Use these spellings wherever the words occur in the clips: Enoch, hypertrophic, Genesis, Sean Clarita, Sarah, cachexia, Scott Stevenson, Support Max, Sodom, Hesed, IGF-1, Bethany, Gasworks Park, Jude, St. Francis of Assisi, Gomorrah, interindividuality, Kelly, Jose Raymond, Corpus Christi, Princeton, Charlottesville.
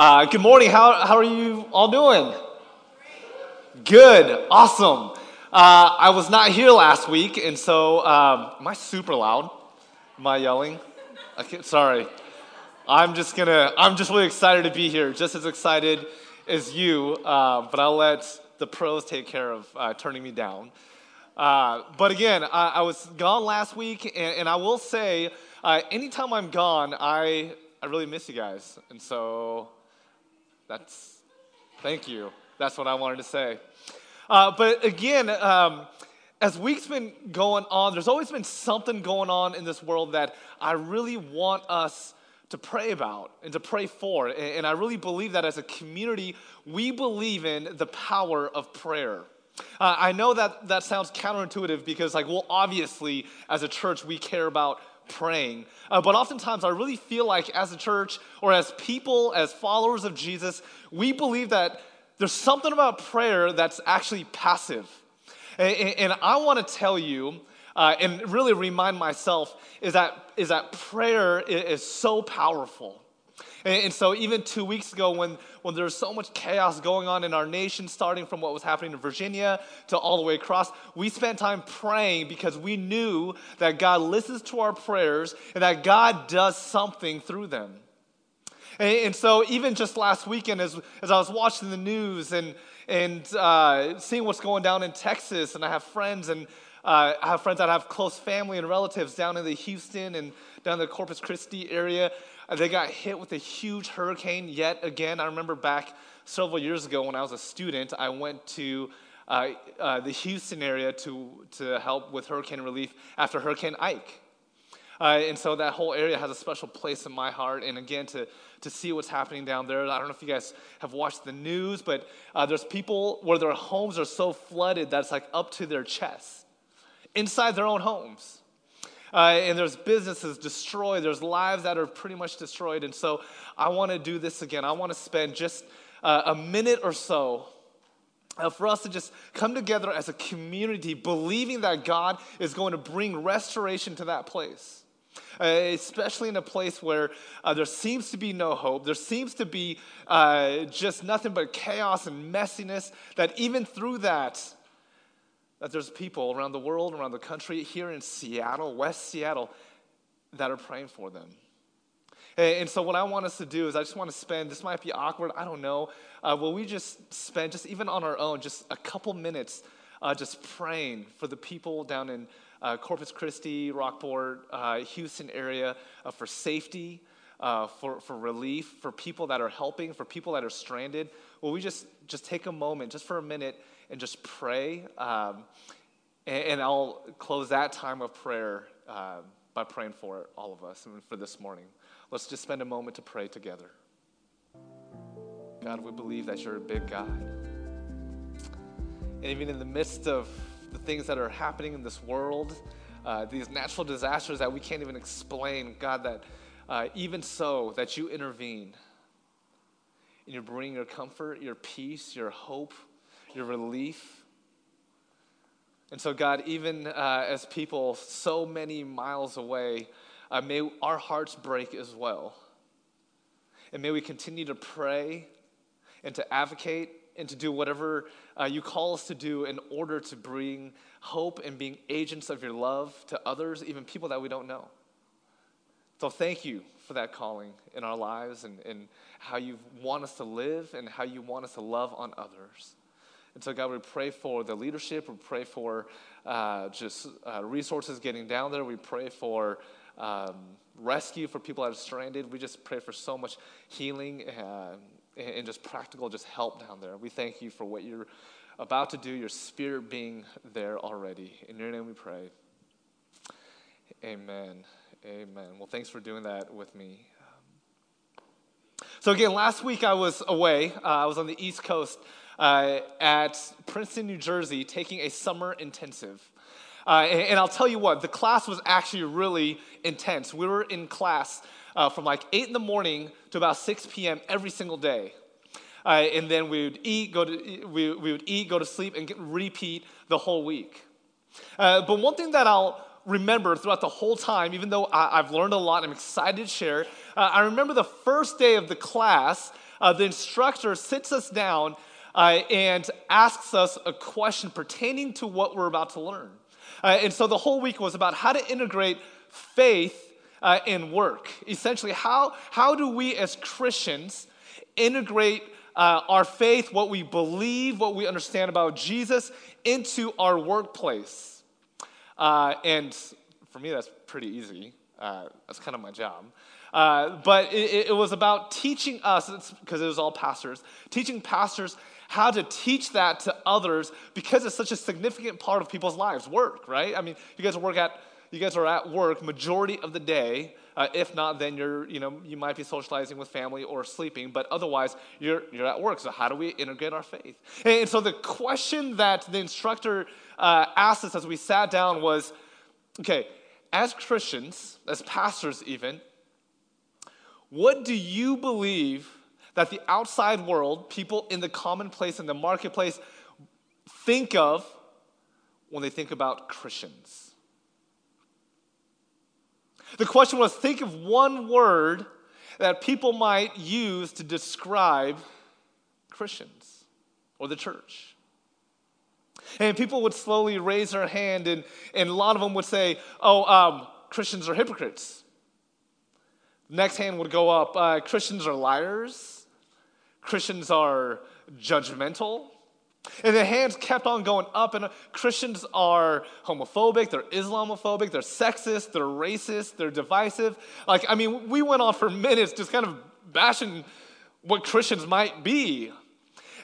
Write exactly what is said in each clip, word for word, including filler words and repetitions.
Uh, good morning. How how are you all doing? Good. Awesome. Uh, I was not here last week, and so um, am I super loud? Am I yelling? I can't, sorry. I'm just gonna. I'm just really excited to be here. Just as excited as you, uh, but I'll let the pros take care of uh, turning me down. Uh, but again, I, I was gone last week, and, and I will say, uh, anytime I'm gone, I I really miss you guys, and so that's thank you. That's what I wanted to say. Uh, but again, um, as weeks been going on, there's always been something going on in this world that I really want us to pray about and to pray for, and, and I really believe that as a community, we believe in the power of prayer. Uh, I know that that sounds counterintuitive because, like, well, obviously, as a church, we care about praying. Uh, but oftentimes, I really feel like as a church or as people, as followers of Jesus, we believe that there's something about prayer that's actually passive. And, and I want to tell you, uh, and really remind myself, is that is that prayer is so powerful. And so even two weeks ago when, when there was so much chaos going on in our nation, starting from what was happening in Virginia to all the way across, we spent time praying because we knew that God listens to our prayers and that God does something through them. And, and so even just last weekend as, as I was watching the news and, and uh, seeing what's going down in Texas, and I have friends and Uh, I have friends that have close family and relatives down in the Houston and down in the Corpus Christi area. They got hit with a huge hurricane yet again. I remember back several years ago when I was a student, I went to uh, uh, the Houston area to, to help with hurricane relief after Hurricane Ike. Uh, and so that whole area has a special place in my heart. And again, to, to see what's happening down there. I don't know if you guys have watched the news, but uh, there's people where their homes are so flooded that it's like up to their chest, inside their own homes. Uh, and there's businesses destroyed. There's lives that are pretty much destroyed. And so I want to do this again. I want to spend just uh, a minute or so uh, for us to just come together as a community believing that God is going to bring restoration to that place, uh, especially in a place where uh, there seems to be no hope. There seems to be uh, just nothing but chaos and messiness, that even through that, that there's people around the world, around the country, here in Seattle, West Seattle, that are praying for them. And, and so what I want us to do is I just want to spend, this might be awkward, I don't know, uh, will we just spend, just even on our own, just a couple minutes uh, just praying for the people down in uh, Corpus Christi, Rockport, uh, Houston area, uh, for safety, uh, for, for relief, for people that are helping, for people that are stranded. Will we just, just take a moment, just for a minute, and just pray, um, and, and I'll close that time of prayer uh, by praying for all of us and for this morning. Let's just spend a moment to pray together. God, we believe that you're a big God. And even in the midst of the things that are happening in this world, uh, these natural disasters that we can't even explain, God, that uh, even so, that you intervene. And you're bringing your comfort, your peace, your hope, your relief. And so, God, even uh, as people so many miles away, uh, may our hearts break as well. And may we continue to pray and to advocate and to do whatever uh, you call us to do in order to bring hope and being agents of your love to others, even people that we don't know. So thank you for that calling in our lives and, and how you want us to live and how you want us to love on others. And so, God, we pray for the leadership. We pray for uh, just uh, resources getting down there. We pray for um, rescue for people that are stranded. We just pray for so much healing uh, and just practical just help down there. We thank you for what you're about to do, your spirit being there already. In your name we pray. Amen. Amen. Well, thanks for doing that with me. So, again, last week I was away. Uh, I was on the East Coast. Uh, at Princeton, New Jersey, taking a summer intensive. Uh, and, and I'll tell you what, the class was actually really intense. We were in class uh, from like eight in the morning to about six p.m. every single day. Uh, and then we would eat, go to we, we would eat, go to sleep, and get, repeat the whole week. Uh, but one thing that I'll remember throughout the whole time, even though I, I've learned a lot, I'm excited to share, uh, I remember the first day of the class. uh, the instructor sits us down uh, and asks us a question pertaining to what we're about to learn. Uh, and so the whole week was about how to integrate faith uh, and work. Essentially, how, how do we as Christians integrate uh, our faith, what we believe, what we understand about Jesus, into our workplace? Uh, and for me, that's pretty easy. Uh, that's kind of my job. Uh, but it, it was about teaching us, because it was all pastors, teaching pastors how to teach that to others, because it's such a significant part of people's lives, work, right? I mean, you guys work at you guys are at work majority of the day. Uh, if not, then you're you know you might be socializing with family or sleeping, but otherwise you're you're at work. So how do we integrate our faith? And, and so the question that the instructor uh, asked us as we sat down was, okay, as Christians, as pastors even, what do you believe that the outside world, people in the commonplace, in the marketplace, think of when they think about Christians? The question was, think of one word that people might use to describe Christians or the church. And people would slowly raise their hand, and, and a lot of them would say, oh, um, Christians are hypocrites. Next hand would go up, uh, Christians are liars. Christians are judgmental. And the hands kept on going up, and Christians are homophobic, they're Islamophobic, they're sexist, they're racist, they're divisive. Like, I mean, we went on for minutes just kind of bashing what Christians might be.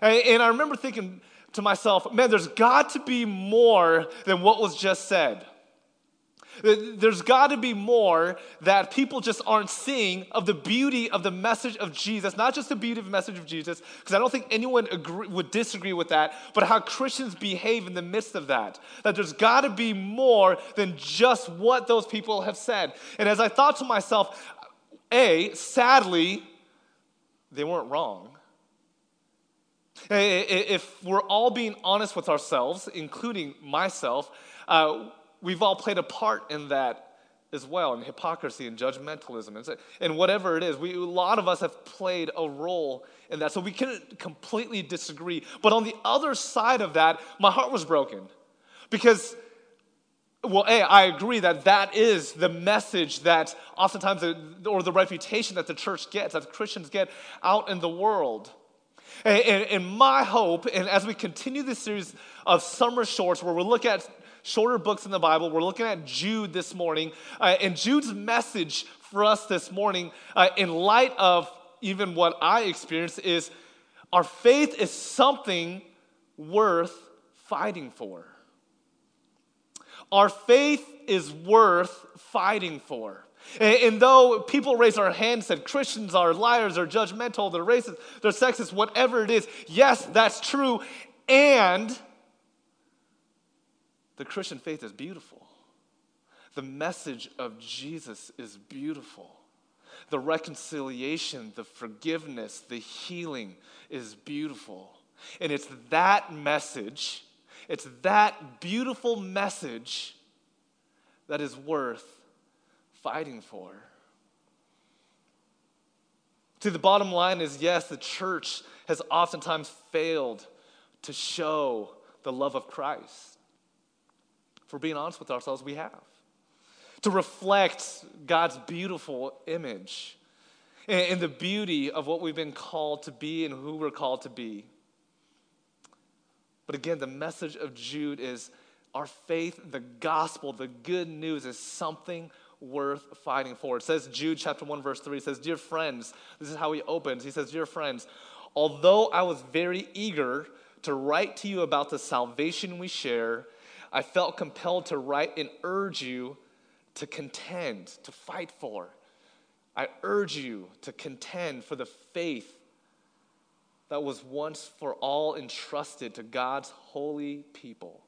And, and I remember thinking to myself, man, there's got to be more than what was just said. There's got to be more that people just aren't seeing of the beauty of the message of Jesus, not just the beauty of the message of Jesus, because I don't think anyone agree, would disagree with that, but how Christians behave in the midst of that, that there's got to be more than just what those people have said. And as I thought to myself, A, sadly, they weren't wrong. If we're all being honest with ourselves, including myself, uh, We've all played a part in that as well, in hypocrisy and judgmentalism and, and whatever it is. We, a lot of us have played a role in that, so we couldn't completely disagree. But on the other side of that, my heart was broken because, well, A, I agree that that is the message that oftentimes, the, or the reputation that the church gets, that Christians get out in the world. And, and, and my hope, and as we continue this series of summer shorts where we look at shorter books in the Bible. We're looking at Jude this morning. Uh, and Jude's message for us this morning, uh, in light of even what I experienced, is our faith is something worth fighting for. Our faith is worth fighting for. And, and though people raise their hands and said Christians are liars, they're judgmental, they're racist, they're sexist, whatever it is, yes, that's true. And the Christian faith is beautiful. The message of Jesus is beautiful. The reconciliation, the forgiveness, the healing is beautiful. And it's that message, it's that beautiful message that is worth fighting for. See, the bottom line is, yes, the church has oftentimes failed to show the love of Christ. If we're being honest with ourselves, we have. To reflect God's beautiful image and the beauty of what we've been called to be and who we're called to be. But again, the message of Jude is our faith, the gospel, the good news is something worth fighting for. It says, Jude chapter one, verse three, it says, dear friends, this is how he opens. He says, dear friends, although I was very eager to write to you about the salvation we share, I felt compelled to write and urge you to contend, to fight for. I urge you to contend for the faith that was once for all entrusted to God's holy people.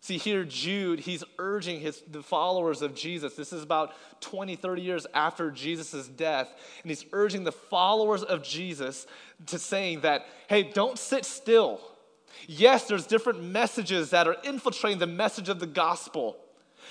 See, here Jude, he's urging his the followers of Jesus. This is about twenty, thirty years after Jesus' death. And he's urging the followers of Jesus to saying that, hey, don't sit still. Yes, there's different messages that are infiltrating the message of the gospel.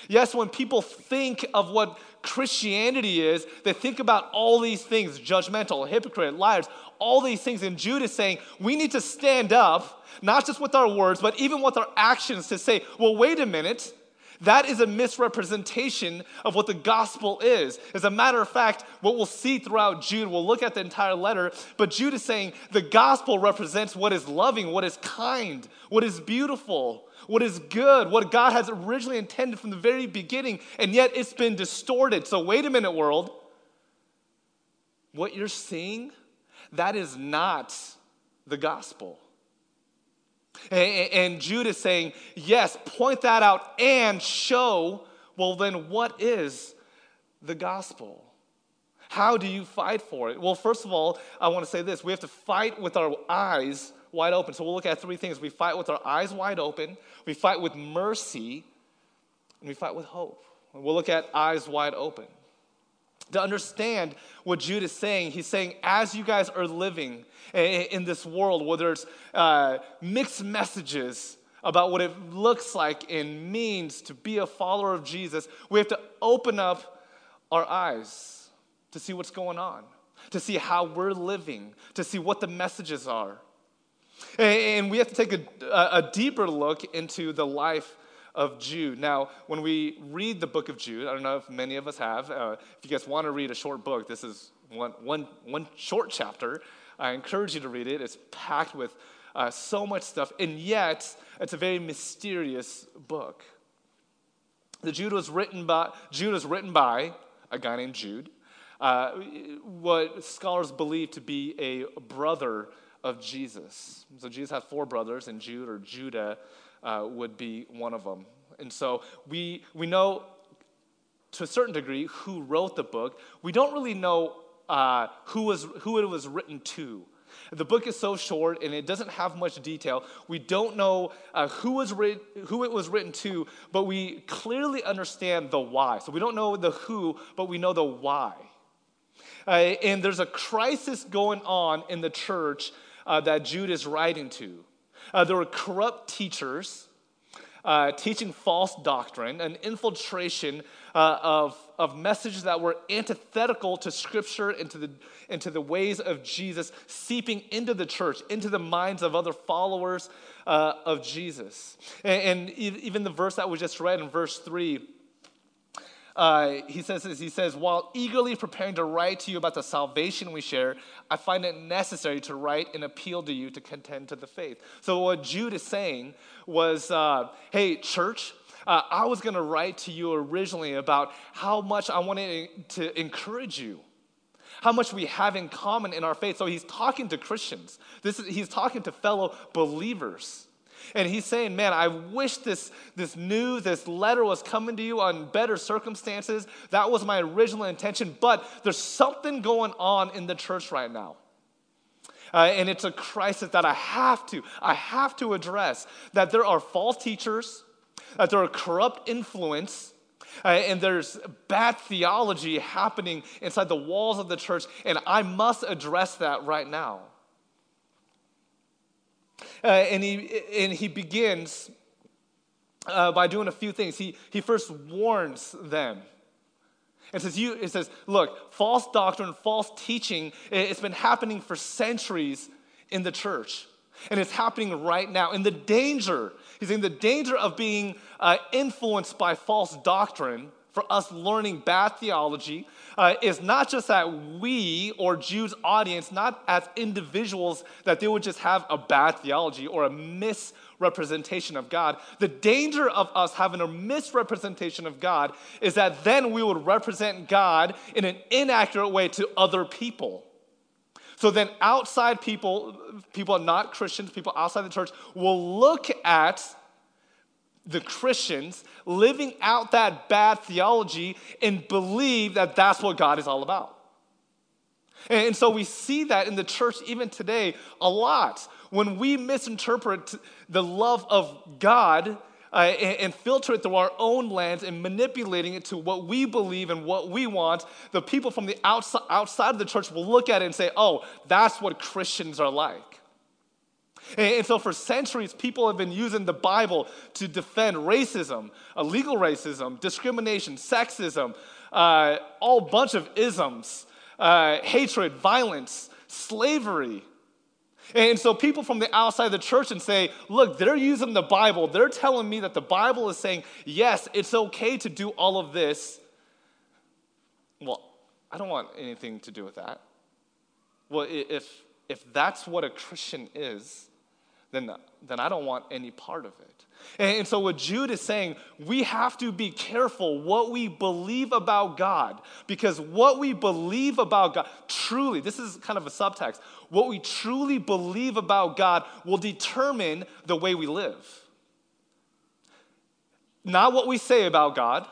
Yes, when people think of what Christianity is, they think about all these things, judgmental, hypocrite, liars, all these things. And Jude is saying, we need to stand up, not just with our words, but even with our actions to say, well, wait a minute. That is a misrepresentation of what the gospel is. As a matter of fact, what we'll see throughout Jude, we'll look at the entire letter, but Jude is saying the gospel represents what is loving, what is kind, what is beautiful, what is good, what God has originally intended from the very beginning, and yet it's been distorted. So wait a minute, world. What you're seeing, that is not the gospel. And Jude is saying, yes, point that out and show, well, then what is the gospel? How do you fight for it? Well, first of all, I want to say this. We have to fight with our eyes wide open. So we'll look at three things. We fight with our eyes wide open. We fight with mercy. And we fight with hope. And we'll look at eyes wide open. To understand what Jude is saying, he's saying as you guys are living in this world where there's uh, mixed messages about what it looks like and means to be a follower of Jesus, we have to open up our eyes to see what's going on, to see how we're living, to see what the messages are. And we have to take a, a deeper look into the life of Jude. Now, when we read the book of Jude, I don't know if many of us have. Uh, if you guys want to read a short book, this is one, one, one short chapter. I encourage you to read it. It's packed with uh, so much stuff, and yet it's a very mysterious book. The Jude was written by Jude was written by a guy named Jude, uh, what scholars believe to be a brother of Jesus. So Jesus had four brothers, and Jude or Judah Uh, would be one of them. And so we we know to a certain degree who wrote the book. We don't really know uh, who was who it was written to. The book is so short and it doesn't have much detail. We don't know uh, who was writ- who it was written to, but we clearly understand the why. So we don't know the who, but we know the why. Uh, and there's a crisis going on in the church uh, that Jude is writing to. Uh, there were corrupt teachers uh, teaching false doctrine, an infiltration uh, of, of messages that were antithetical to Scripture and to the, and to the ways of Jesus, seeping into the church, into the minds of other followers uh, of Jesus. And, and even the verse that we just read in verse three, uh, he says this, he says, while eagerly preparing to write to you about the salvation we share, I find it necessary to write and appeal to you to contend to the faith. So what Jude is saying was, uh, hey, church, uh, I was going to write to you originally about how much I wanted to encourage you, how much we have in common in our faith. So he's talking to Christians. This is, he's talking to fellow believers. And he's saying, man, I wish this, this news, this letter was coming to you on better circumstances. That was my original intention. But there's something going on in the church right now. Uh, and it's a crisis that I have to, I have to address. That there are false teachers, that there are corrupt influence, uh, and there's bad theology happening inside the walls of the church. And I must address that right now. Uh, and he and he begins uh, by doing a few things. He he first warns them. It says, "You." It says, "Look, false doctrine, false teaching. It's been happening for centuries in the church, and it's happening right now. And the danger, he's in the danger of being uh, influenced by false doctrine." For us learning bad theology uh, is not just that we or Jude's audience, not as individuals, that they would just have a bad theology or a misrepresentation of God. The danger of us having a misrepresentation of God is that then we would represent God in an inaccurate way to other people. So then outside people, people not Christians, people outside the church will look at the Christians living out that bad theology and believe that that's what God is all about. And so we see that in the church even today a lot. When we misinterpret the love of God uh, and, and filter it through our own lens and manipulating it to what we believe and what we want, the people from the outside, outside of the church will look at it and say, oh, that's what Christians are like. And so for centuries, people have been using the Bible to defend racism, illegal racism, discrimination, sexism, uh, all bunch of isms, uh, hatred, violence, slavery. And so people from the outside of the church and say, look, they're using the Bible. They're telling me that the Bible is saying, yes, it's okay to do all of this. Well, I don't want anything to do with that. Well, if if that's what a Christian is, then, then I don't want any part of it. And, and so what Jude is saying, we have to be careful what we believe about God, because what we believe about God, truly, this is kind of a subtext, what we truly believe about God will determine the way we live. Not what we say about God,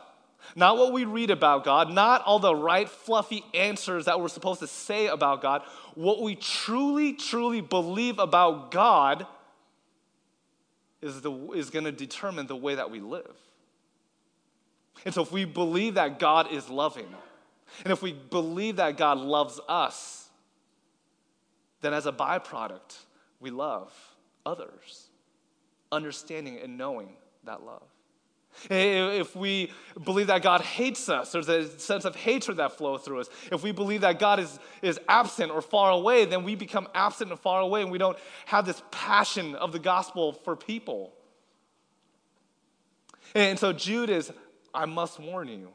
not what we read about God, not all the right fluffy answers that we're supposed to say about God. What we truly, truly believe about God is, the, is going to determine the way that we live. And so if we believe that God is loving, and if we believe that God loves us, then as a byproduct, we love others, understanding and knowing that love. If we believe that God hates us, there's a sense of hatred that flows through us. If we believe that God is, is absent or far away, then we become absent and far away, and we don't have this passion of the gospel for people. And so Jude is, I must warn you.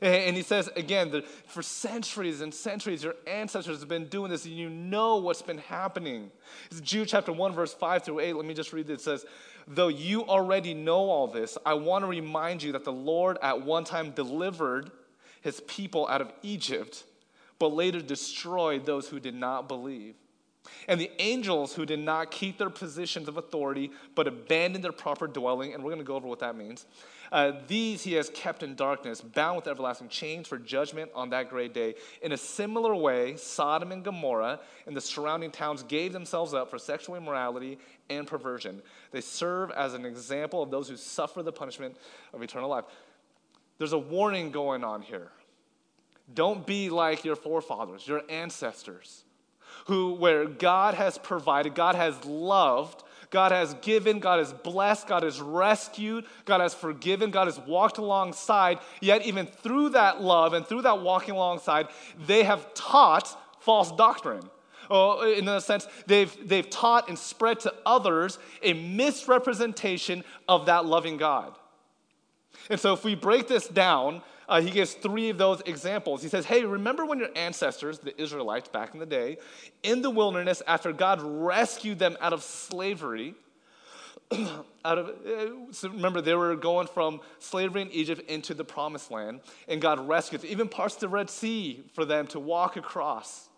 And he says, again, that for centuries and centuries, your ancestors have been doing this, and you know what's been happening. It's Jude chapter one, verse five through eight. Let me just read this. It says, though you already know all this, I want to remind you that the Lord at one time delivered his people out of Egypt, but later destroyed those who did not believe. And the angels who did not keep their positions of authority, but abandoned their proper dwelling. And we're going to go over what that means. Uh, these he has kept in darkness, bound with everlasting chains for judgment on that great day. In a similar way, Sodom and Gomorrah and the surrounding towns gave themselves up for sexual immorality and perversion. They serve as an example of those who suffer the punishment of eternal life. There's a warning going on here. Don't be like your forefathers, your ancestors, who, where God has provided, God has loved, God has given, God has blessed, God has rescued, God has forgiven, God has walked alongside, yet even through that love and through that walking alongside, they have taught false doctrine. Oh, in a sense, they've, they've taught and spread to others a misrepresentation of that loving God. And so if we break this down, Uh, he gives three of those examples. He says, hey, remember when your ancestors, the Israelites back in the day, in the wilderness after God rescued them out of slavery, out of uh, so remember they were going from slavery in Egypt into the promised land, and God rescued them, even parts of the Red Sea for them to walk across.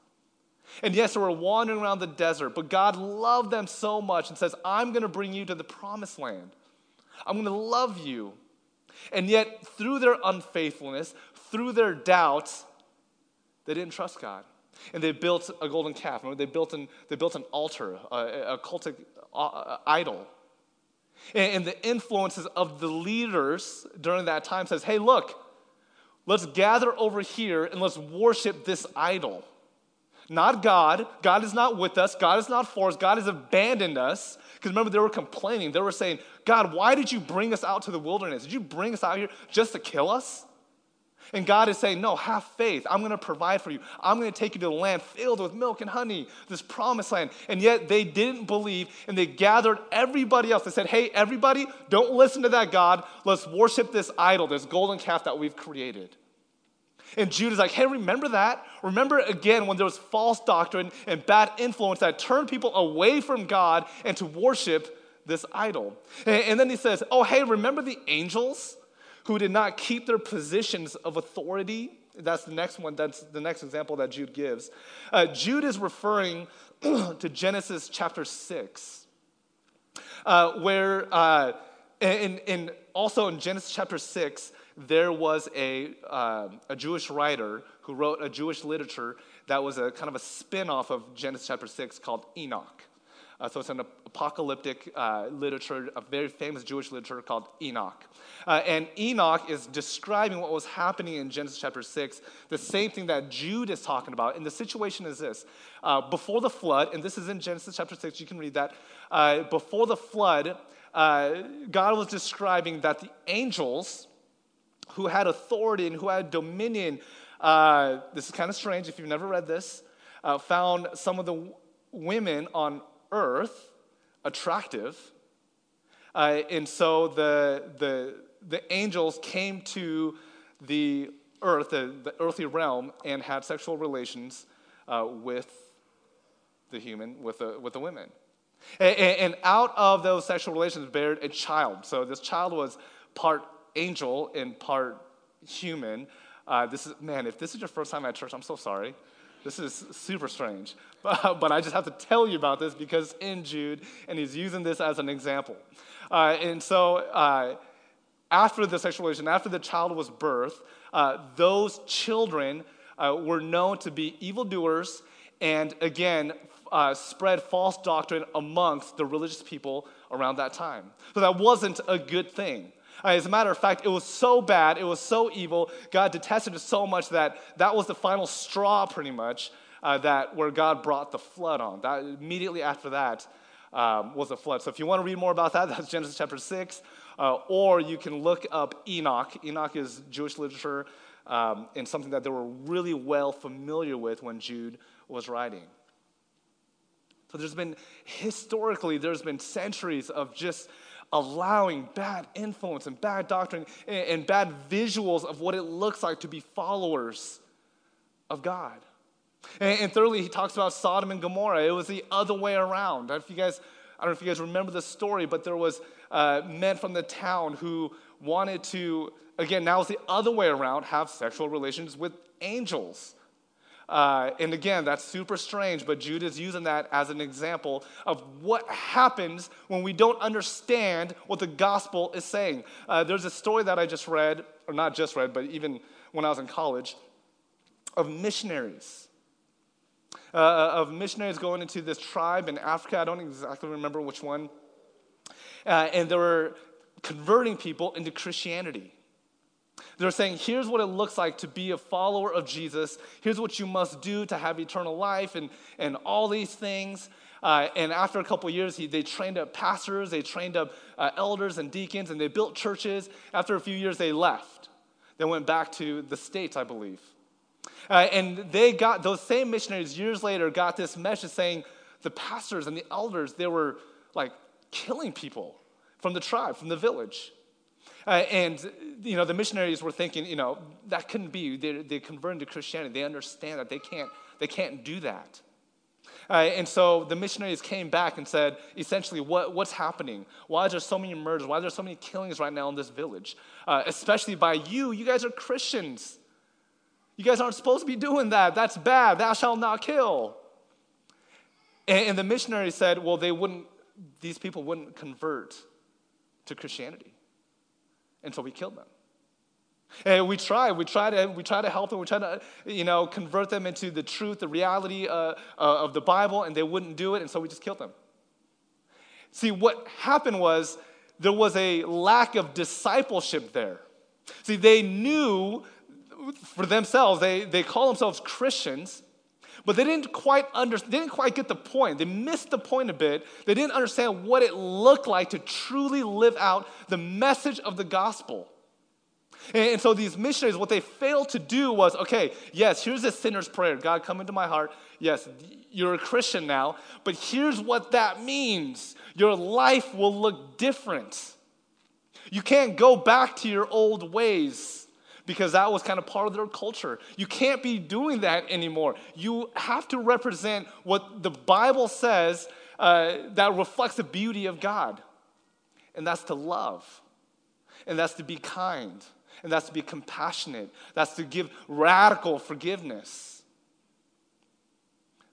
And yes, they were wandering around the desert, but God loved them so much and says, I'm going to bring you to the promised land. I'm going to love you. And yet, through their unfaithfulness, through their doubts, they didn't trust God. And they built a golden calf. Remember, they built an, they built an altar, a, a cultic uh, idol. And, and the influences of the leaders during that time says, hey, look, let's gather over here and let's worship this idol. Not God. God is not with us. God is not for us. God has abandoned us. Because remember, they were complaining. They were saying, God, why did you bring us out to the wilderness? Did you bring us out here just to kill us? And God is saying, no, have faith. I'm going to provide for you. I'm going to take you to the land filled with milk and honey, this promised land. And yet they didn't believe, and they gathered everybody else. They said, hey, everybody, don't listen to that God. Let's worship this idol, this golden calf that we've created. And Jude is like, hey, remember that? Remember again when there was false doctrine and bad influence that turned people away from God and to worship this idol. And then he says, oh, hey, remember the angels who did not keep their positions of authority? That's the next one. That's the next example that Jude gives. Uh, Jude is referring to Genesis chapter six, uh, where uh, in, in also in Genesis chapter six, there was a uh, a Jewish writer who wrote a Jewish literature that was a kind of a spin-off of Genesis chapter six called Enoch. Uh, so it's an apocalyptic uh, literature, a very famous Jewish literature called Enoch. Uh, and Enoch is describing what was happening in Genesis chapter six, the same thing that Jude is talking about. And the situation is this. Uh, before the flood, and this is in Genesis chapter six, you can read that. Uh, before the flood, uh, God was describing that the angels who had authority and who had dominion, uh, this is kind of strange if you've never read this, uh, found some of the w- women on earth attractive. Uh, and so the, the, the angels came to the earth, the, the earthly realm, and had sexual relations uh, with the human, with the, with the women. And, and out of those sexual relations bared a child. So this child was part angel and part human. Uh, this is man. If this is your first time at church, I'm so sorry. This is super strange. But, but I just have to tell you about this because in Jude, and he's using this as an example. Uh, and so uh, after the sexual relation, after the child was birthed, uh, those children uh, were known to be evildoers and, again, uh, spread false doctrine amongst the religious people around that time. So that wasn't a good thing. Uh, as a matter of fact, it was so bad, it was so evil, God detested it so much that that was the final straw pretty much uh, that where God brought the flood on. That immediately after that um, was a flood. So if you want to read more about that, that's Genesis chapter six, uh, or you can look up Enoch. Enoch is Jewish literature um, and something that they were really well familiar with when Jude was writing. So there's been, historically, there's been centuries of just allowing bad influence and bad doctrine and bad visuals of what it looks like to be followers of God. And thirdly, he talks about Sodom and Gomorrah. It was the other way around. If you guys, I don't know if you guys remember the story, but there was uh, men from the town who wanted to, again, now it's the other way around, have sexual relations with angels. Uh, and again, that's super strange, but Jude is using that as an example of what happens when we don't understand what the gospel is saying. Uh, there's a story that I just read, or not just read, but even when I was in college, of missionaries. Uh, of missionaries going into this tribe in Africa. I don't exactly remember which one. Uh, and they were converting people into Christianity. They're saying, here's what it looks like to be a follower of Jesus. Here's what you must do to have eternal life and, and all these things. Uh, and after a couple years, he, they trained up pastors, they trained up uh, elders and deacons, and they built churches. After a few years, they left. They went back to the States, I believe. Uh, and they got, those same missionaries years later got this message saying the pastors and the elders, they were like killing people from the tribe, from the village. Uh, and, you know, the missionaries were thinking, you know, that couldn't be. They, they converted to Christianity. They understand that they can't, they can't do that. Uh, and so the missionaries came back and said, essentially, what, what's happening? Why are there so many murders? Why are there so many killings right now in this village? Uh, especially by you. You guys are Christians. You guys aren't supposed to be doing that. That's bad. Thou shalt not kill. And, and the missionaries said, well, they wouldn't, these people wouldn't convert to Christianity. And so we killed them. And we tried, we tried to, we tried to help them, we tried to, you know, convert them into the truth, the reality uh, of the Bible, and they wouldn't do it, and so we just killed them. See, what happened was there was a lack of discipleship there. See, they knew for themselves, they, they call themselves Christians, but they didn't quite under, they didn't quite get the point. They missed the point a bit. They didn't understand what it looked like to truly live out the message of the gospel. And, and so these missionaries, what they failed to do was, okay, yes, here's this sinner's prayer. God, come into my heart. Yes, you're a Christian now, but here's what that means. Your life will look different. You can't go back to your old ways, because that was kind of part of their culture. You can't be doing that anymore. You have to represent what the Bible says uh, that reflects the beauty of God. And that's to love. And that's to be kind. And that's to be compassionate. That's to give radical forgiveness.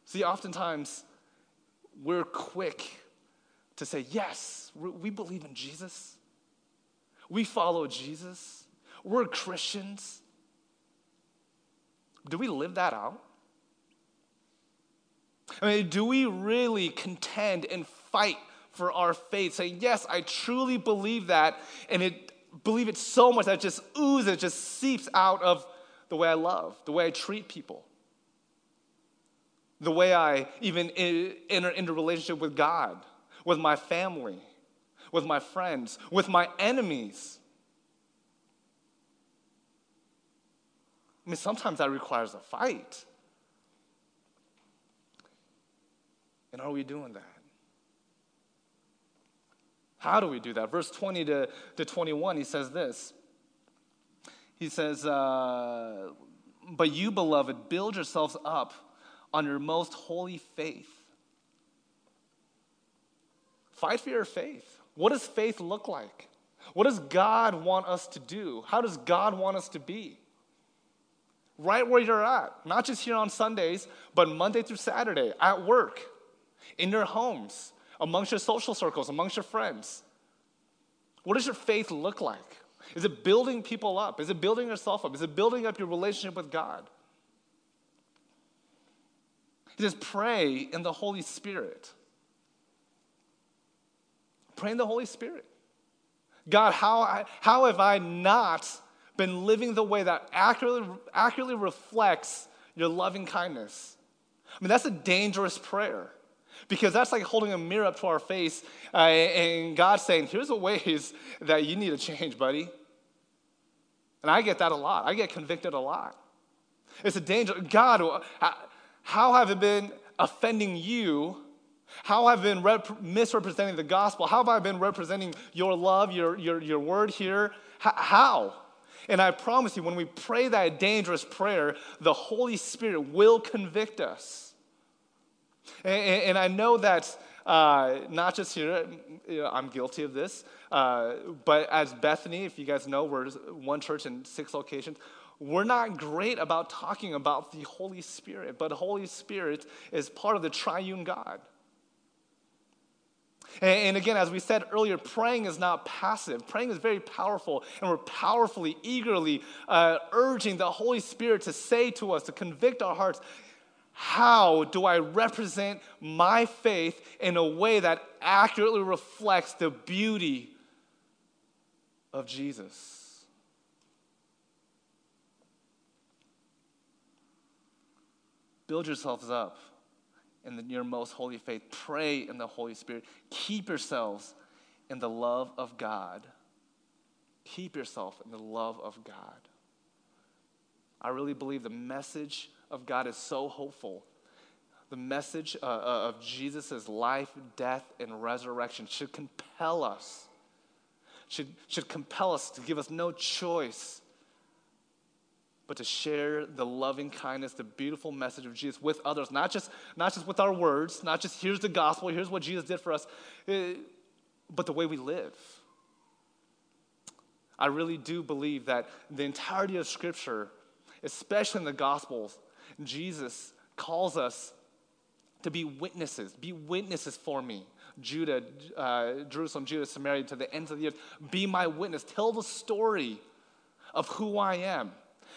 See, oftentimes, we're quick to say, yes, we believe in Jesus. We follow Jesus. We're Christians. Do we live that out? I mean, do we really contend and fight for our faith, saying, yes, I truly believe that, and it believe it so much that it just oozes, it just seeps out of the way I love, the way I treat people, the way I even enter into relationship with God, with my family, with my friends, with my enemies? I mean, sometimes that requires a fight. And are we doing that? How do we do that? Verse twenty to, to twenty-one, he says this. He says, uh, but you, beloved, build yourselves up on your most holy faith. Fight for your faith. What does faith look like? What does God want us to do? How does God want us to be? Right where you're at, not just here on Sundays, but Monday through Saturday, at work, in your homes, amongst your social circles, amongst your friends. What does your faith look like? Is it building people up? Is it building yourself up? Is it building up your relationship with God? He says, pray in the Holy Spirit. Pray in the Holy Spirit. God, how, I, how have I not been living the way that accurately, accurately reflects your loving kindness? I mean, that's a dangerous prayer, because that's like holding a mirror up to our face uh, and God saying, here's the ways that you need to change, buddy. And I get that a lot. I get convicted a lot. It's a danger. God, how have I been offending you? How have I been rep- misrepresenting the gospel? How have I been representing your love, your, your, your word here? H- how? And I promise you, when we pray that dangerous prayer, the Holy Spirit will convict us. And, and I know that uh, not just here, you know, I'm guilty of this, uh, but as Bethany, if you guys know, we're one church in six locations. We're not great about talking about the Holy Spirit, but the Holy Spirit is part of the triune God. And, and again, as we said earlier, praying is not passive. Praying is very powerful, and we're powerfully, eagerly uh, urging the Holy Spirit to say to us, to convict our hearts, how do I represent my faith in a way that accurately reflects the beauty of Jesus? Build yourselves up in the, your most holy faith. Pray in the Holy Spirit. Keep yourselves in the love of God. Keep yourself in the love of God. I really believe the message of God is so hopeful. The message uh, of Jesus' life, death, and resurrection should compel us, should, should compel us to give us no choice but to share the loving kindness, the beautiful message of Jesus with others, not just, not just with our words, not just here's the gospel, here's what Jesus did for us, but the way we live. I really do believe that the entirety of Scripture, especially in the Gospels, Jesus calls us to be witnesses. Be witnesses for me. Judah, uh, Jerusalem, Judah, Samaria, to the ends of the earth. Be my witness. Tell the story of who I am.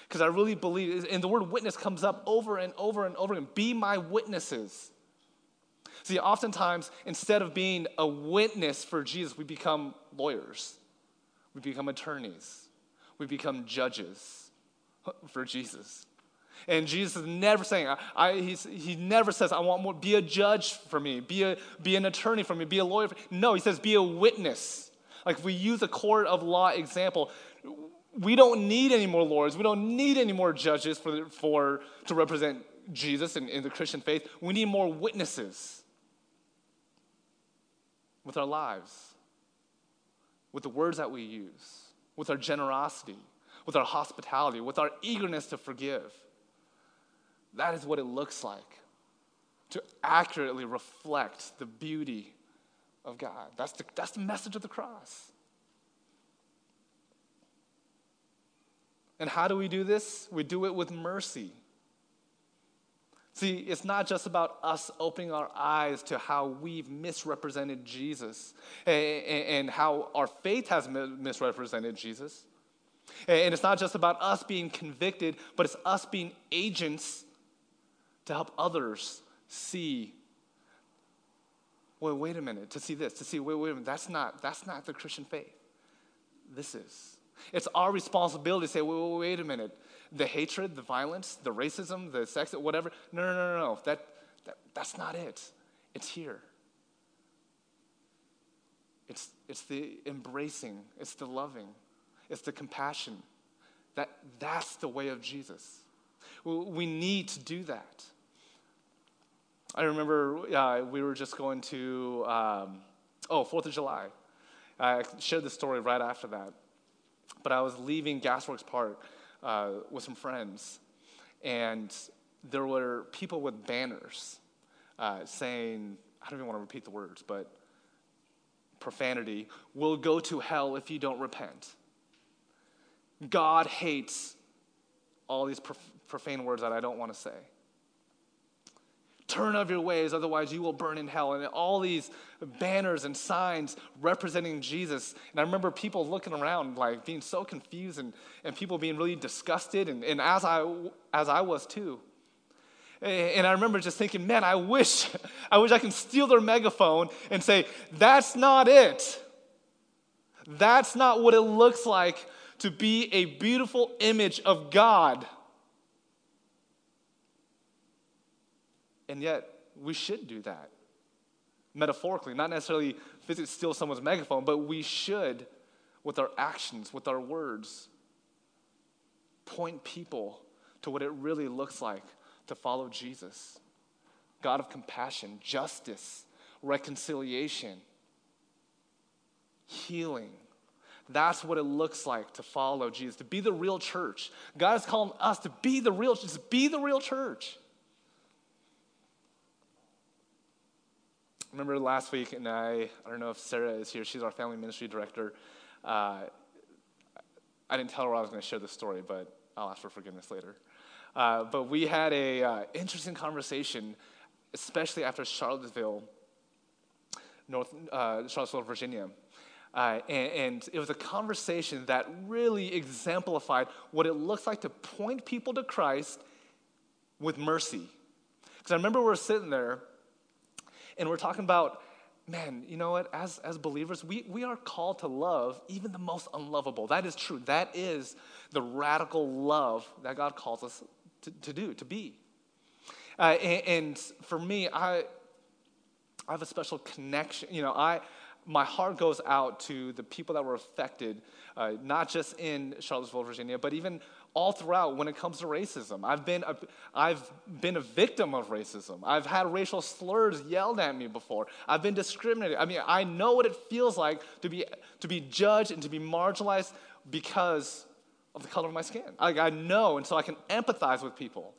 Because I really believe, and the word witness comes up over and over and over again. Be my witnesses. See, oftentimes, instead of being a witness for Jesus, we become lawyers. We become attorneys. We become judges for Jesus. And Jesus is never saying, I, I, he's, he never says, I want more, be a judge for me, be a be an attorney for me, be a lawyer for me. No, he says, be a witness. Like if we use a court of law example, we don't need any more lawyers. We don't need any more judges for, for to represent Jesus in, in the Christian faith. We need more witnesses with our lives, with the words that we use, with our generosity, with our hospitality, with our eagerness to forgive. That is what it looks like to accurately reflect the beauty of God. That's the, that's the message of the cross. And how do we do this? We do it with mercy. See, it's not just about us opening our eyes to how we've misrepresented Jesus and, and how our faith has misrepresented Jesus. And it's not just about us being convicted, but it's us being agents to help others see, well, wait a minute, to see this, to see, wait, wait a minute, that's not, that's not the Christian faith. This is. It's our responsibility to say, wait, wait, wait a minute, the hatred, the violence, the racism, the sex, whatever, no, no, no, no, no. That, that, that's not it. It's here. It's, it's the embracing, it's the loving, it's the compassion, That that's the way of Jesus. We need to do that. I remember uh, we were just going to, um, oh, fourth of July. I shared this story right after that. But I was leaving Gasworks Park uh, with some friends, and there were people with banners uh, saying, I don't even want to repeat the words, but profanity, will go to hell if you don't repent. God hates all these prof- profane words that I don't want to say. Turn of your ways, otherwise you will burn in hell. And all these banners and signs representing Jesus. And I remember people looking around, like being so confused, and, and people being really disgusted, and, and as I as I was too. And I remember just thinking, man, I wish, I wish I can steal their megaphone and say, that's not it. That's not what it looks like to be a beautiful image of God. And yet, we should do that. Metaphorically, not necessarily physically steal someone's megaphone, but we should, with our actions, with our words, point people to what it really looks like to follow Jesus. God of compassion, justice, reconciliation, healing. That's what it looks like to follow Jesus, to be the real church. God is calling us to be the real church, just be the real church. I remember last week, and I, I don't know if Sarah is here, she's our family ministry director. Uh, I didn't tell her I was going to share this story, but I'll ask for forgiveness later. Uh, but we had a uh, interesting conversation, especially after Charlottesville, North uh, Charlottesville, Virginia. Uh, and, and it was a conversation that really exemplified what it looks like to point people to Christ with mercy. Because I remember we were sitting there, and we're talking about, man, you know what, as, as believers, we, we are called to love even the most unlovable. That is true. That is the radical love that God calls us to, to do, to be. Uh, and, and for me, I I have a special connection. You know, I... My heart goes out to the people that were affected, uh, not just in Charlottesville, Virginia, but even all throughout when it comes to racism. I've been a, I've been a victim of racism. I've had racial slurs yelled at me before. I've been discriminated. I mean, I know what it feels like to be to be judged and to be marginalized because of the color of my skin. I, I know, and so I can empathize with people.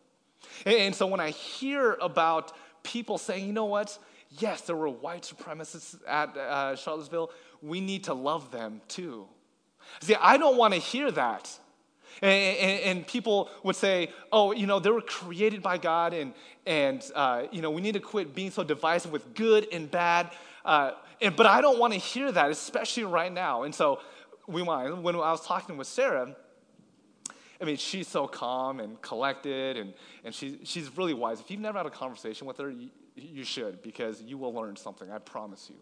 And, and so when I hear about people saying, you know what? Yes, there were white supremacists at uh, Charlottesville. We need to love them too. See, I don't want to hear that. And, and, and people would say, oh, you know, they were created by God, and, and uh, you know, we need to quit being so divisive with good and bad. Uh, and, but I don't want to hear that, especially right now. And so we went, when I was talking with Sarah, I mean, she's so calm and collected, and, and she, she's really wise. If you've never had a conversation with her, you, you should, because you will learn something, I promise you.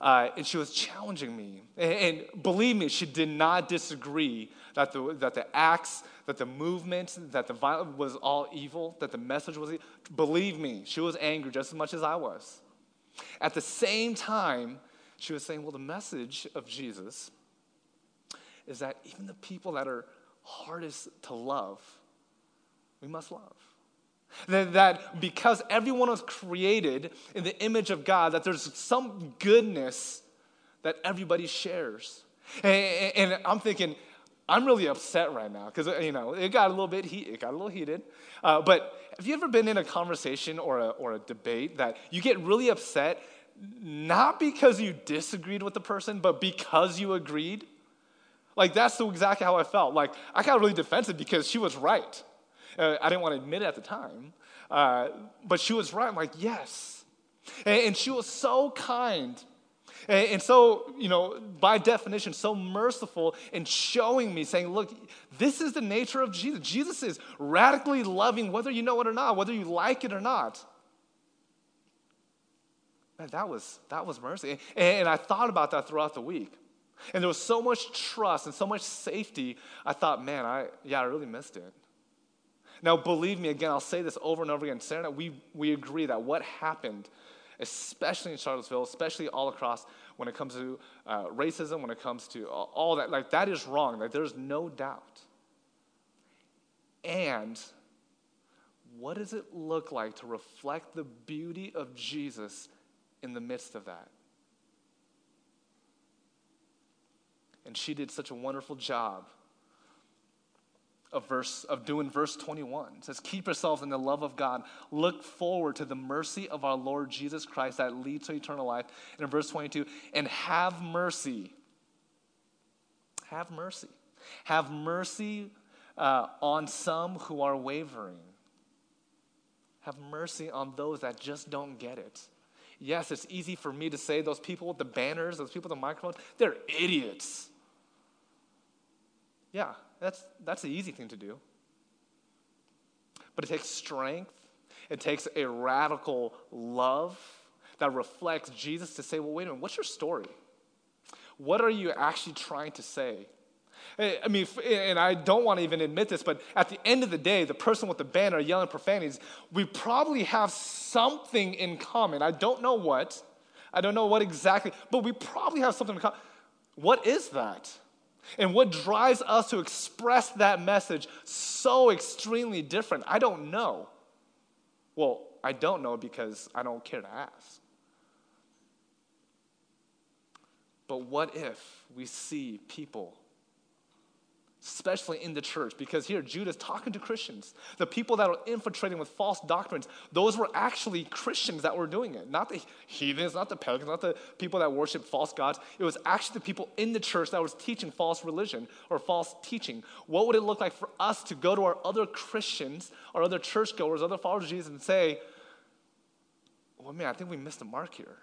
Uh, and she was challenging me. And, and believe me, she did not disagree that the that the acts, that the movement, that the violence was all evil, that the message was evil. Believe me, she was angry just as much as I was. At the same time, she was saying, well, the message of Jesus is that even the people that are hardest to love, we must love. That because everyone was created in the image of God, that there's some goodness that everybody shares. And I'm thinking, I'm really upset right now because, you know, it got a little bit heated. It got a little heated. Uh, but have you ever been in a conversation or a, or a debate that you get really upset, not because you disagreed with the person, but because you agreed? Like, that's exactly how I felt. Like, I got really defensive because she was right. Uh, I didn't want to admit it at the time, uh, but she was right. I'm like, yes. And, and she was so kind and, and so, you know, by definition, so merciful in showing me, saying, look, this is the nature of Jesus. Jesus is radically loving whether you know it or not, whether you like it or not. Man, that was, that was mercy. And, and I thought about that throughout the week. And there was so much trust and so much safety. I thought, man, I yeah, I really missed it. Now, believe me, again, I'll say this over and over again. Sarah and I, we, we agree that what happened, especially in Charlottesville, especially all across when it comes to uh, racism, when it comes to all that, like, that is wrong. Like, there's no doubt. And what does it look like to reflect the beauty of Jesus in the midst of that? And she did such a wonderful job of verse of doing verse twenty-one. It says, keep yourselves in the love of God. Look forward to the mercy of our Lord Jesus Christ that leads to eternal life. And in verse twenty-two, and have mercy. Have mercy. Have mercy uh, on some who are wavering. Have mercy on those that just don't get it. Yes, it's easy for me to say those people with the banners, those people with the microphones, they're idiots. Yeah, that's that's the easy thing to do. But it takes strength. It takes a radical love that reflects Jesus to say, well, wait a minute, what's your story? What are you actually trying to say? I mean, and I don't want to even admit this, but at the end of the day, the person with the banner yelling profanities, we probably have something in common. I don't know what. I don't know what exactly, but we probably have something in common. What is that? And what drives us to express that message so extremely different? I don't know. Well, I don't know because I don't care to ask. But what if we see people, especially in the church, because here Jude is talking to Christians. The people that are infiltrating with false doctrines, those were actually Christians that were doing it. Not the heathens, not the pagans, not the people that worship false gods. It was actually the people in the church that was teaching false religion or false teaching. What would it look like for us to go to our other Christians, our other churchgoers, other followers of Jesus and say, well, man, I think we missed the mark here,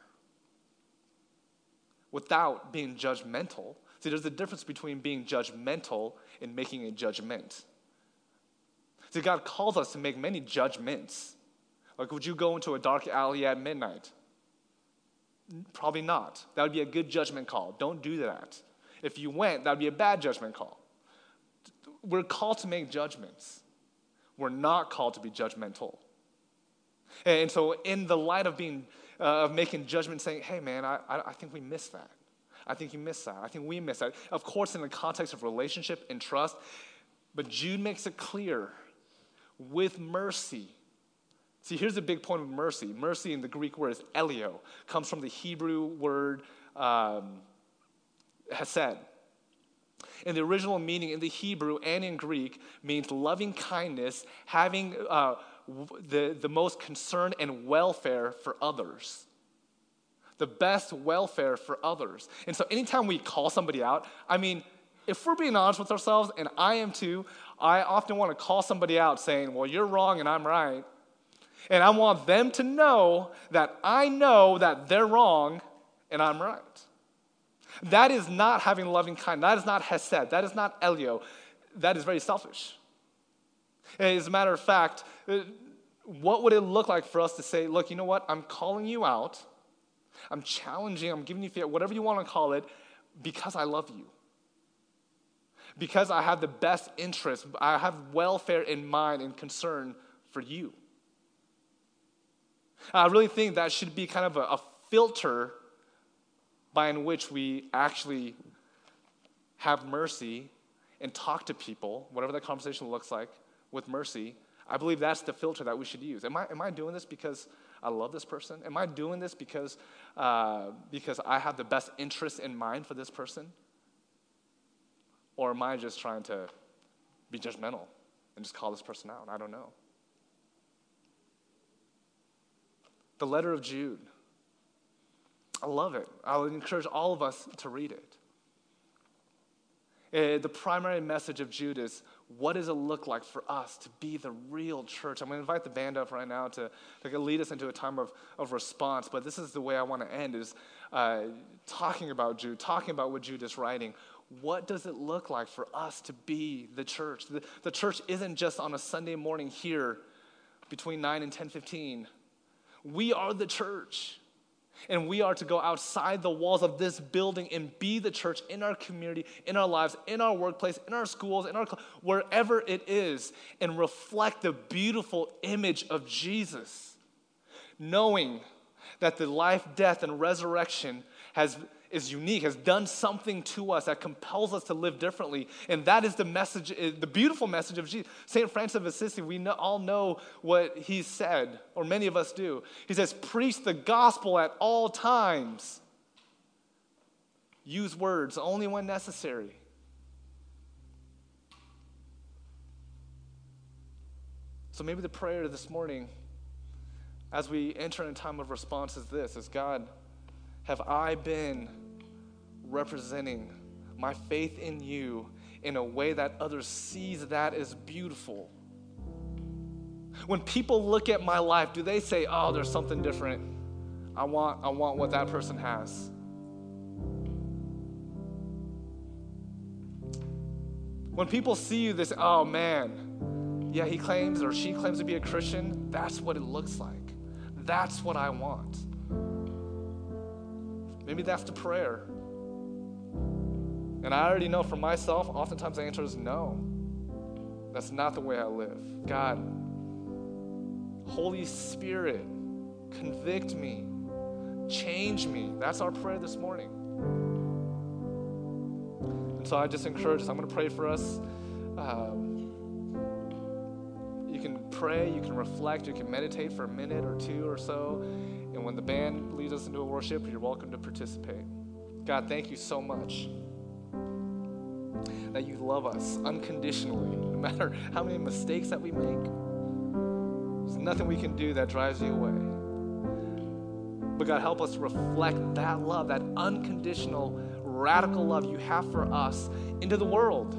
without being judgmental. See, there's a difference between being judgmental and making a judgment. See, God calls us to make many judgments. Like, would you go into a dark alley at midnight? Probably not. That would be a good judgment call. Don't do that. If you went, that would be a bad judgment call. We're called to make judgments. We're not called to be judgmental. And so in the light of being, uh, of making judgment, saying, hey, man, I, I think we missed that. I think you missed that. I think we missed that. Of course, in the context of relationship and trust, but Jude makes it clear with mercy. See, here's the big point of mercy. Mercy in the Greek word is elio, comes from the Hebrew word um, hesed. And the original meaning in the Hebrew and in Greek means loving kindness, having uh, the, the most concern and welfare for others. The best welfare for others. And so anytime we call somebody out, I mean, if we're being honest with ourselves, and I am too, I often want to call somebody out saying, well, you're wrong and I'm right. And I want them to know that I know that they're wrong and I'm right. That is not having loving kindness. That is not hesed. That is not elio. That is very selfish. As a matter of fact, what would it look like for us to say, look, you know what? I'm calling you out. I'm challenging, I'm giving you fear, whatever you want to call it, because I love you. Because I have the best interest, I have welfare in mind and concern for you. I really think that should be kind of a, a filter by in which we actually have mercy and talk to people, whatever that conversation looks like, with mercy. I believe that's the filter that we should use. Am I, am I doing this because I love this person? Am I doing this because uh, because I have the best interest in mind for this person? Or am I just trying to be judgmental and just call this person out? I don't know. The letter of Jude. I love it. I would encourage all of us to read it. Uh, the primary message of Jude is, what does it look like for us to be the real church? I'm going to invite the band up right now to, to lead us into a time of, of response, but this is the way I want to end, is uh, talking about Jude, talking about what Jude is writing. What does it look like for us to be the church? The, the church isn't just on a Sunday morning here between nine and ten fifteen. We are the church. And we are to go outside the walls of this building and be the church in our community, in our lives, in our workplace, in our schools, in our wherever it is, and reflect the beautiful image of Jesus, knowing that the life, death, and resurrection has is unique, has done something to us that compels us to live differently. And that is the message, the beautiful message of Jesus. Saint Francis of Assisi, we know, all know what he said, or many of us do. He says, preach the gospel at all times. Use words only when necessary. So maybe the prayer this morning, as we enter in a time of response, is this, is God, have I been representing my faith in you in a way that others sees that is beautiful? When people look at my life, do they say, oh, there's something different. I want, I want what that person has. When people see you, they say, oh man, yeah, he claims or she claims to be a Christian. That's what it looks like. That's what I want. Maybe that's the prayer. And I already know for myself, oftentimes the answer is no. That's not the way I live. God, Holy Spirit, convict me, change me. That's our prayer this morning. And so I just encourage us, I'm going to pray for us. Um, you can pray, you can reflect, you can meditate for a minute or two or so. And when the band leads us into a worship, you're welcome to participate. God, thank you so much that you love us unconditionally, no matter how many mistakes that we make. There's nothing we can do that drives you away. But God, help us reflect that love, that unconditional, radical love you have for us into the world,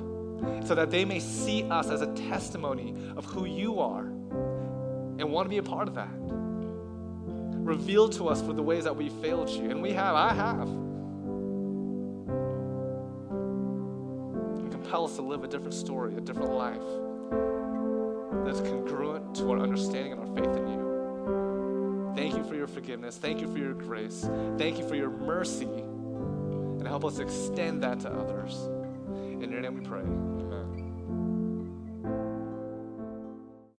so that they may see us as a testimony of who you are and want to be a part of that. Reveal to us for the ways that we failed you. And we have, I have. And compel us to live a different story, a different life that's congruent to our understanding and our faith in you. Thank you for your forgiveness. Thank you for your grace. Thank you for your mercy. And help us extend that to others. In your name we pray.